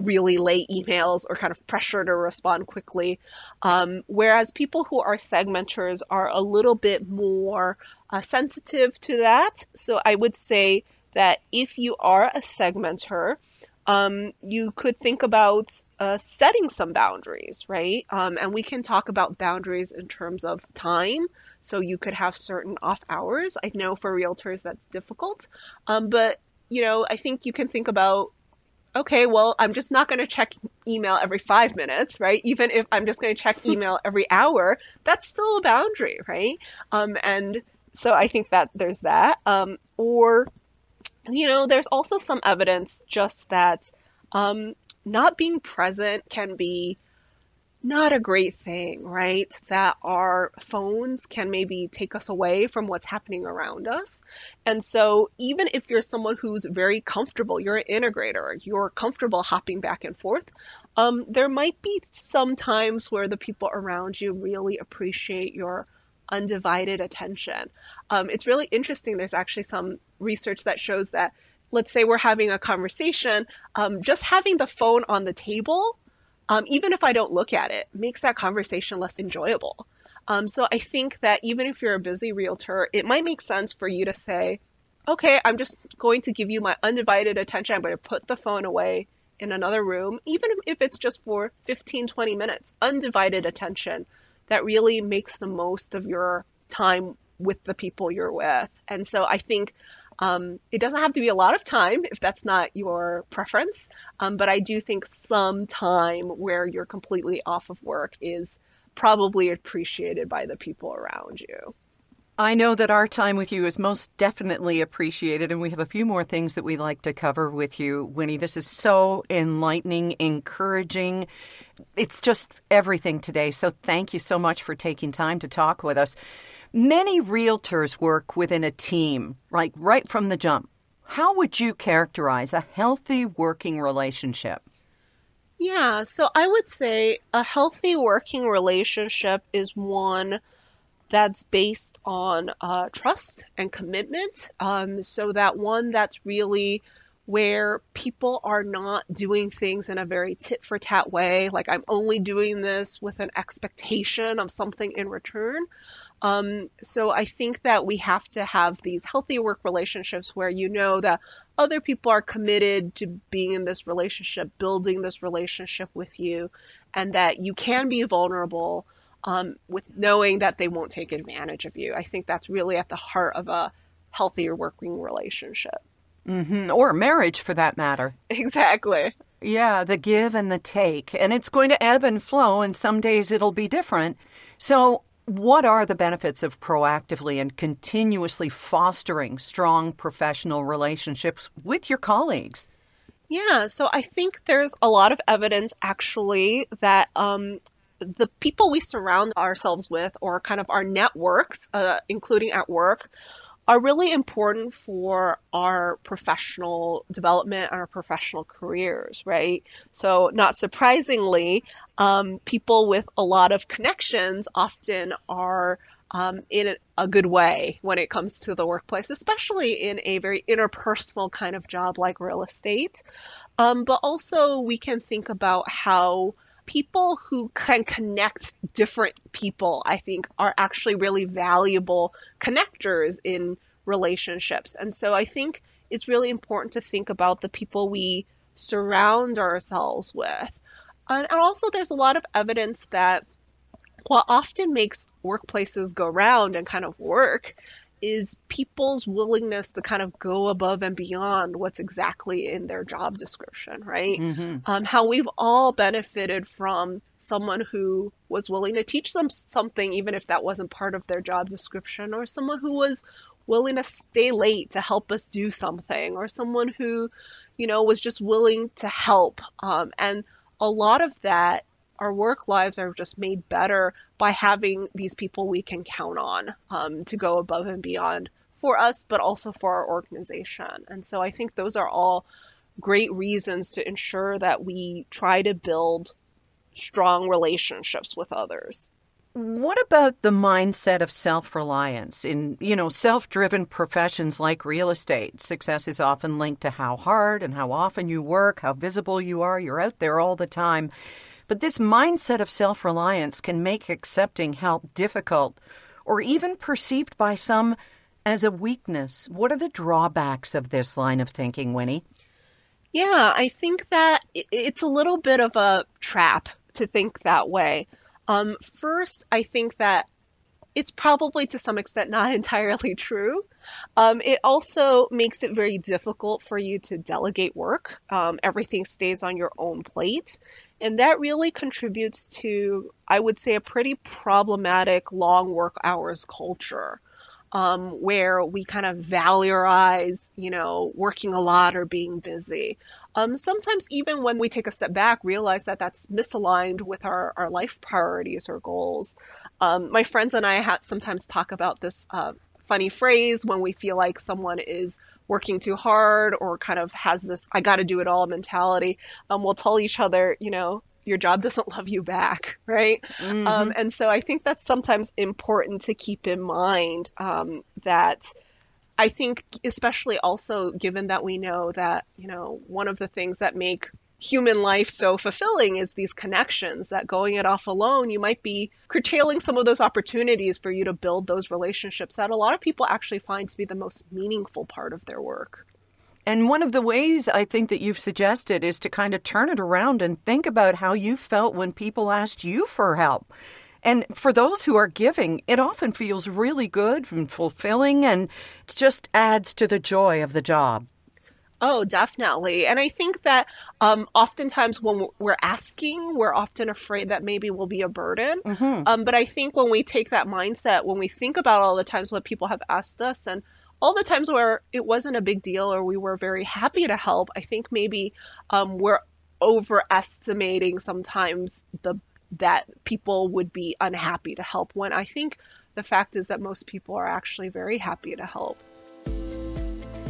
really late emails or kind of pressure to respond quickly. Um, whereas people who are segmenters are a little bit more uh, sensitive to that. So I would say that if you are a segmenter, Um, you could think about uh, setting some boundaries, right? Um, and we can talk about boundaries in terms of time. So you could have certain off hours. I know for realtors that's difficult. Um, but, you know, I think you can think about, okay, well, I'm just not going to check email every five minutes, right? Even if I'm just going to check email every hour, that's still a boundary, right? Um, and so I think that there's that. Um, or, you know, there's also some evidence just that um, not being present can be not a great thing, right? That our phones can maybe take us away from what's happening around us. And so even if you're someone who's very comfortable, you're an integrator, you're comfortable hopping back and forth, um, there might be some times where the people around you really appreciate your undivided attention. Um, it's really interesting. There's actually some research that shows that, let's say we're having a conversation, um, just having the phone on the table, um, even if I don't look at it, makes that conversation less enjoyable. Um, so I think that even if you're a busy realtor, it might make sense for you to say, okay, I'm just going to give you my undivided attention. I'm going to put the phone away in another room, even if it's just for fifteen, twenty minutes, undivided attention. That really makes the most of your time with the people you're with. And so I think um, it doesn't have to be a lot of time if that's not your preference. Um, but I do think some time where you're completely off of work is probably appreciated by the people around you. I know that our time with you is most definitely appreciated, and we have a few more things that we'd like to cover with you, Winnie. This is so enlightening, encouraging. It's just everything today. So thank you so much for taking time to talk with us. Many realtors work within a team, right, right from the jump. How would you characterize a healthy working relationship? Yeah, so I would say a healthy working relationship is one that's based on uh, trust and commitment. Um, so that one that's really where people are not doing things in a very tit-for-tat way, like I'm only doing this with an expectation of something in return. Um, so I think that we have to have these healthy work relationships where you know that other people are committed to being in this relationship, building this relationship with you, and that you can be vulnerable Um, with knowing that they won't take advantage of you. I think that's really at the heart of a healthier working relationship. Mm-hmm. Or marriage, for that matter. Exactly. Yeah, the give and the take. And it's going to ebb and flow, and some days it'll be different. So what are the benefits of proactively and continuously fostering strong professional relationships with your colleagues? Yeah, so I think there's a lot of evidence, actually, that um, the people we surround ourselves with, or kind of our networks, uh, including at work, are really important for our professional development and our professional careers, right? So not surprisingly, um, people with a lot of connections often are um, in a good way when it comes to the workplace, especially in a very interpersonal kind of job like real estate. Um, but also we can think about how people who can connect different people, I think, are actually really valuable connectors in relationships. And so I think it's really important to think about the people we surround ourselves with. And also there's a lot of evidence that what often makes workplaces go round and kind of work is people's willingness to kind of go above and beyond what's exactly in their job description, right? Mm-hmm. Um, how we've all benefited from someone who was willing to teach them something, even if that wasn't part of their job description, or someone who was willing to stay late to help us do something, or someone who, you know, was just willing to help. Um, and a lot of that, our work lives are just made better by having these people we can count on um, to go above and beyond for us, but also for our organization. And so I think those are all great reasons to ensure that we try to build strong relationships with others. What about the mindset of self-reliance? In, you know, self-driven professions like real estate, success is often linked to how hard and how often you work, how visible you are. You're out there all the time. But this mindset of self-reliance can make accepting help difficult, or even perceived by some as a weakness. What are the drawbacks of this line of thinking, Winnie? Yeah, I think that it's a little bit of a trap to think that way. Um, first, I think that it's probably to some extent not entirely true. Um, it also makes it very difficult for you to delegate work. Um, everything stays on your own plate. And that really contributes to, I would say, a pretty problematic long work hours culture, um, where we kind of valorize, you know, working a lot or being busy. Um, sometimes even when we take a step back, realize that that's misaligned with our, our life priorities or goals. Um, my friends and I had sometimes talk about this uh, funny phrase when we feel like someone is working too hard or kind of has this, I got to do it all mentality. Um, we'll tell each other, you know, your job doesn't love you back, right? Mm-hmm. Um, and so I think that's sometimes important to keep in mind, um, that I think especially also given that we know that, you know, one of the things that make human life so fulfilling is these connections, that going it off alone, you might be curtailing some of those opportunities for you to build those relationships that a lot of people actually find to be the most meaningful part of their work. And one of the ways I think that you've suggested is to kind of turn it around and think about how you felt when people asked you for help. And for those who are giving, it often feels really good and fulfilling, and it just adds to the joy of the job. Oh, definitely. And I think that um, oftentimes when we're asking, we're often afraid that maybe we'll be a burden. Mm-hmm. Um, but I think when we take that mindset, when we think about all the times what people have asked us and all the times where it wasn't a big deal or we were very happy to help, I think maybe um, we're overestimating sometimes the that people would be unhappy to help when I think the fact is that most people are actually very happy to help.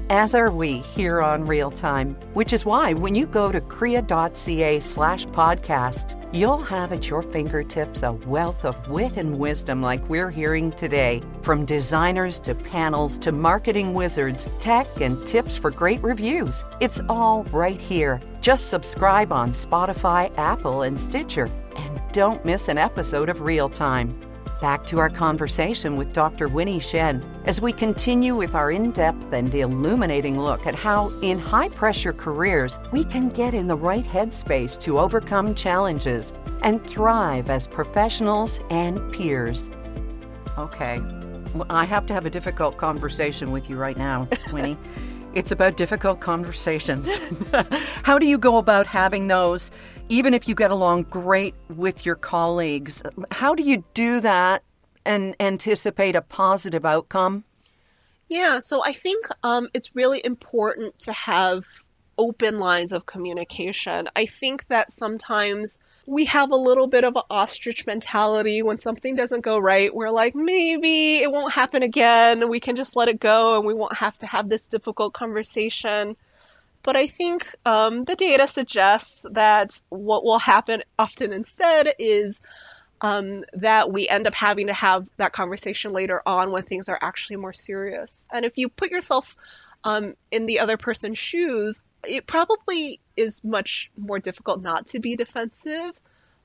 As are we here on Real Time, which is why when you go to crea.ca slash podcast, you'll have at your fingertips a wealth of wit and wisdom like we're hearing today, from designers to panels to marketing wizards, tech and tips for great reviews. It's all right here. Just subscribe on Spotify, Apple, and Stitcher, and don't miss an episode of Real Time. Back to our conversation with Doctor Winnie Shen as we continue with our in-depth and illuminating look at how, in high-pressure careers, we can get in the right headspace to overcome challenges and thrive as professionals and peers. Okay, well, I have to have a difficult conversation with you right now, Winnie. It's about difficult conversations. How do you go about having those, even if you get along great with your colleagues? How do you do that and anticipate a positive outcome? Yeah, so I think um, it's really important to have open lines of communication. I think that sometimes we have a little bit of an ostrich mentality. When something doesn't go right, we're like, maybe it won't happen again. We can just let it go and we won't have to have this difficult conversation. But I think um, the data suggests that what will happen often instead is um, that we end up having to have that conversation later on when things are actually more serious. And if you put yourself um, in the other person's shoes, it probably is much more difficult not to be defensive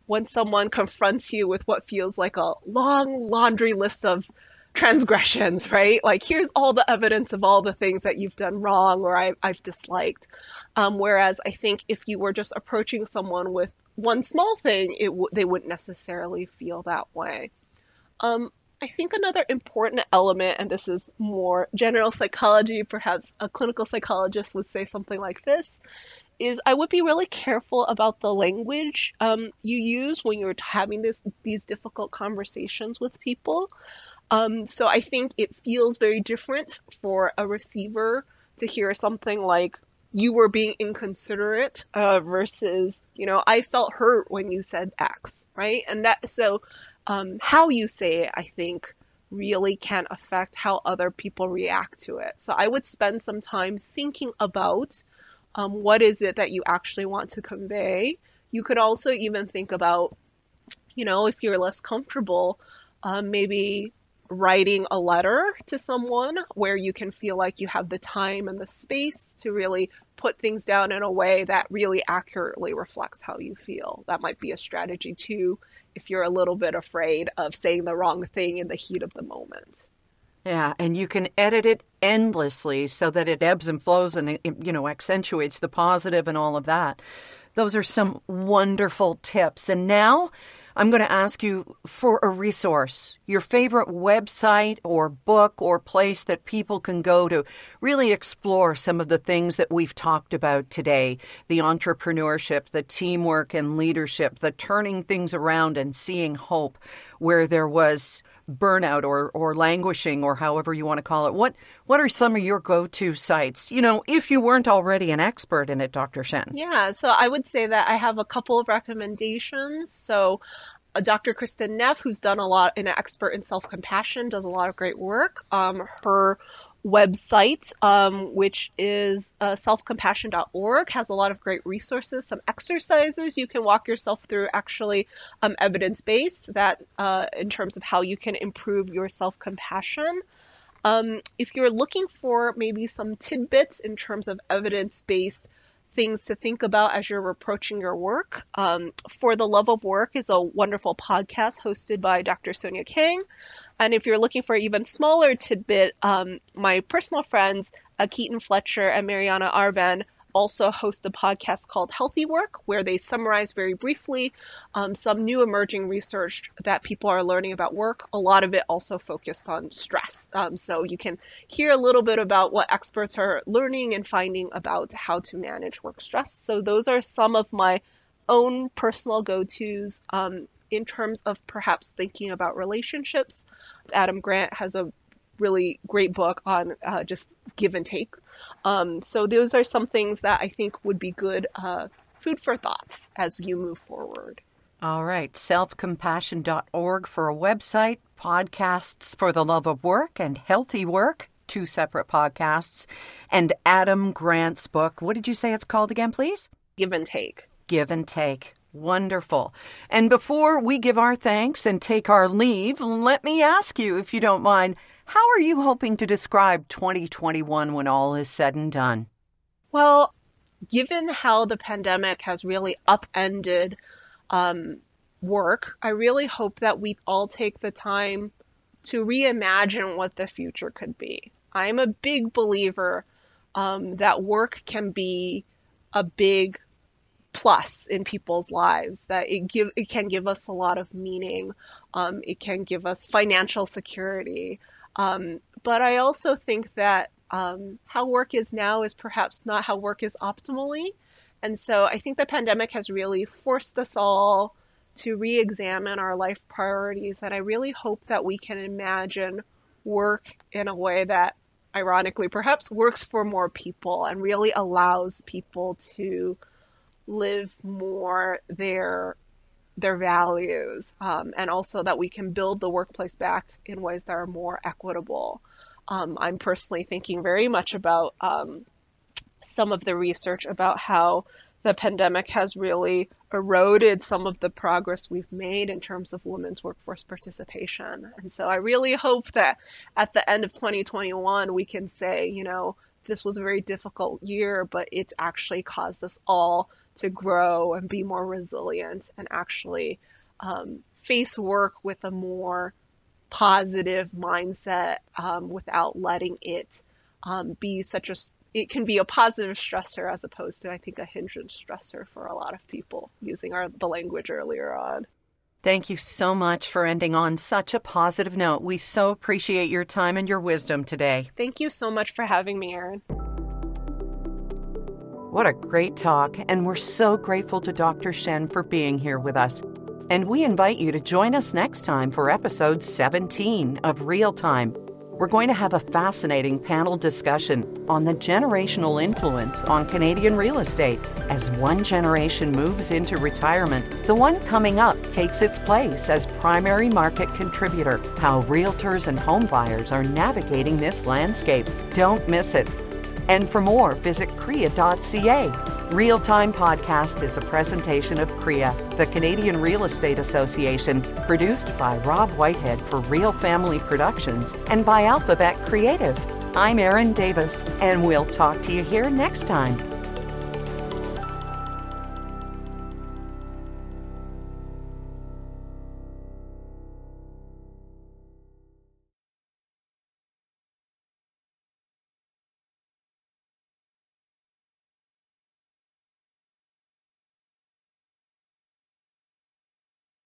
when someone confronts you with what feels like a long laundry list of transgressions, right? Like, here's all the evidence of all the things that you've done wrong or I, I've disliked. Um, whereas I think if you were just approaching someone with one small thing, it w- they wouldn't necessarily feel that way. Um, I think another important element, and this is more general psychology, perhaps a clinical psychologist would say something like this, is I would be really careful about the language um, you use when you're having this, these difficult conversations with people. Um, so I think it feels very different for a receiver to hear something like, you were being inconsiderate uh, versus, you know, I felt hurt when you said X, right? And that, so um, how you say it, I think, really can affect how other people react to it. So I would spend some time thinking about um, what is it that you actually want to convey. You could also even think about, you know, if you're less comfortable, um, maybe writing a letter to someone where you can feel like you have the time and the space to really put things down in a way that really accurately reflects how you feel. That might be a strategy too, if you're a little bit afraid of saying the wrong thing in the heat of the moment. Yeah, and you can edit it endlessly so that it ebbs and flows and, you know, accentuates the positive and all of that. Those are some wonderful tips. And now I'm going to ask you for a resource, your favorite website or book or place that people can go to really explore some of the things that we've talked about today, the entrepreneurship, the teamwork and leadership, the turning things around and seeing hope where there was burnout or, or languishing or however you want to call it. What what are some of your go-to sites, you know, if you weren't already an expert in it, Doctor Shen? Yeah, so I would say that I have a couple of recommendations. So uh, Doctor Kristen Neff, who's done a lot, an expert in self-compassion, does a lot of great work. Um, her website, um, which is uh, self compassion dot org, has a lot of great resources, some exercises you can walk yourself through, actually um, evidence-based that uh, in terms of how you can improve your self-compassion. Um, if you're looking for maybe some tidbits in terms of evidence-based things to think about as you're approaching your work, Um, For the Love of Work is a wonderful podcast hosted by Doctor Sonia Kang. And if you're looking for an even smaller tidbit, um, my personal friends, uh, Keaton Fletcher and Mariana Arben, also host a podcast called Healthy Work, where they summarize very briefly um, some new emerging research that people are learning about work. A lot of it also focused on stress. Um, so you can hear a little bit about what experts are learning and finding about how to manage work stress. So those are some of my own personal go-tos um, in terms of perhaps thinking about relationships. Adam Grant has a really great book on uh, just give and take. Um, so those are some things that I think would be good uh, food for thoughts as you move forward. All right. self compassion dot org for a website, podcasts For the Love of Work and Healthy Work, two separate podcasts, and Adam Grant's book. What did you say it's called again, please? Give and Take. Give and Take. Wonderful. And before we give our thanks and take our leave, let me ask you, if you don't mind, how are you hoping to describe twenty twenty-one when all is said and done? Well, given how the pandemic has really upended um, work, I really hope that we all take the time to reimagine what the future could be. I'm a big believer um, that work can be a big plus in people's lives, that it give it can give us a lot of meaning. Um, it can give us financial security. Um, but I also think that um, how work is now is perhaps not how work is optimally. And so I think the pandemic has really forced us all to re-examine our life priorities. And I really hope that we can imagine work in a way that, ironically, perhaps works for more people and really allows people to live more their their values, um, and also that we can build the workplace back in ways that are more equitable. Um, I'm personally thinking very much about um, some of the research about how the pandemic has really eroded some of the progress we've made in terms of women's workforce participation. And so I really hope that at the end of twenty twenty-one, we can say, you know, this was a very difficult year, but it's actually caused us all to grow and be more resilient and actually um, face work with a more positive mindset um, without letting it um, be such a, it can be a positive stressor as opposed to, I think, a hindrance stressor for a lot of people, using our the language earlier on. Thank you so much for ending on such a positive note. We so appreciate your time and your wisdom today. Thank you so much for having me, Erin. What a great talk, and we're so grateful to Doctor Shen for being here with us. And we invite you to join us next time for episode seventeen of Real Time. We're going to have a fascinating panel discussion on the generational influence on Canadian real estate. As one generation moves into retirement, the one coming up takes its place as primary market contributor. How realtors and home buyers are navigating this landscape. Don't miss it. And for more, visit C R E A dot C A. Real Time Podcast is a presentation of C R E A, the Canadian Real Estate Association, produced by Rob Whitehead for Real Family Productions and by Alphabet Creative. I'm Erin Davis, and we'll talk to you here next time.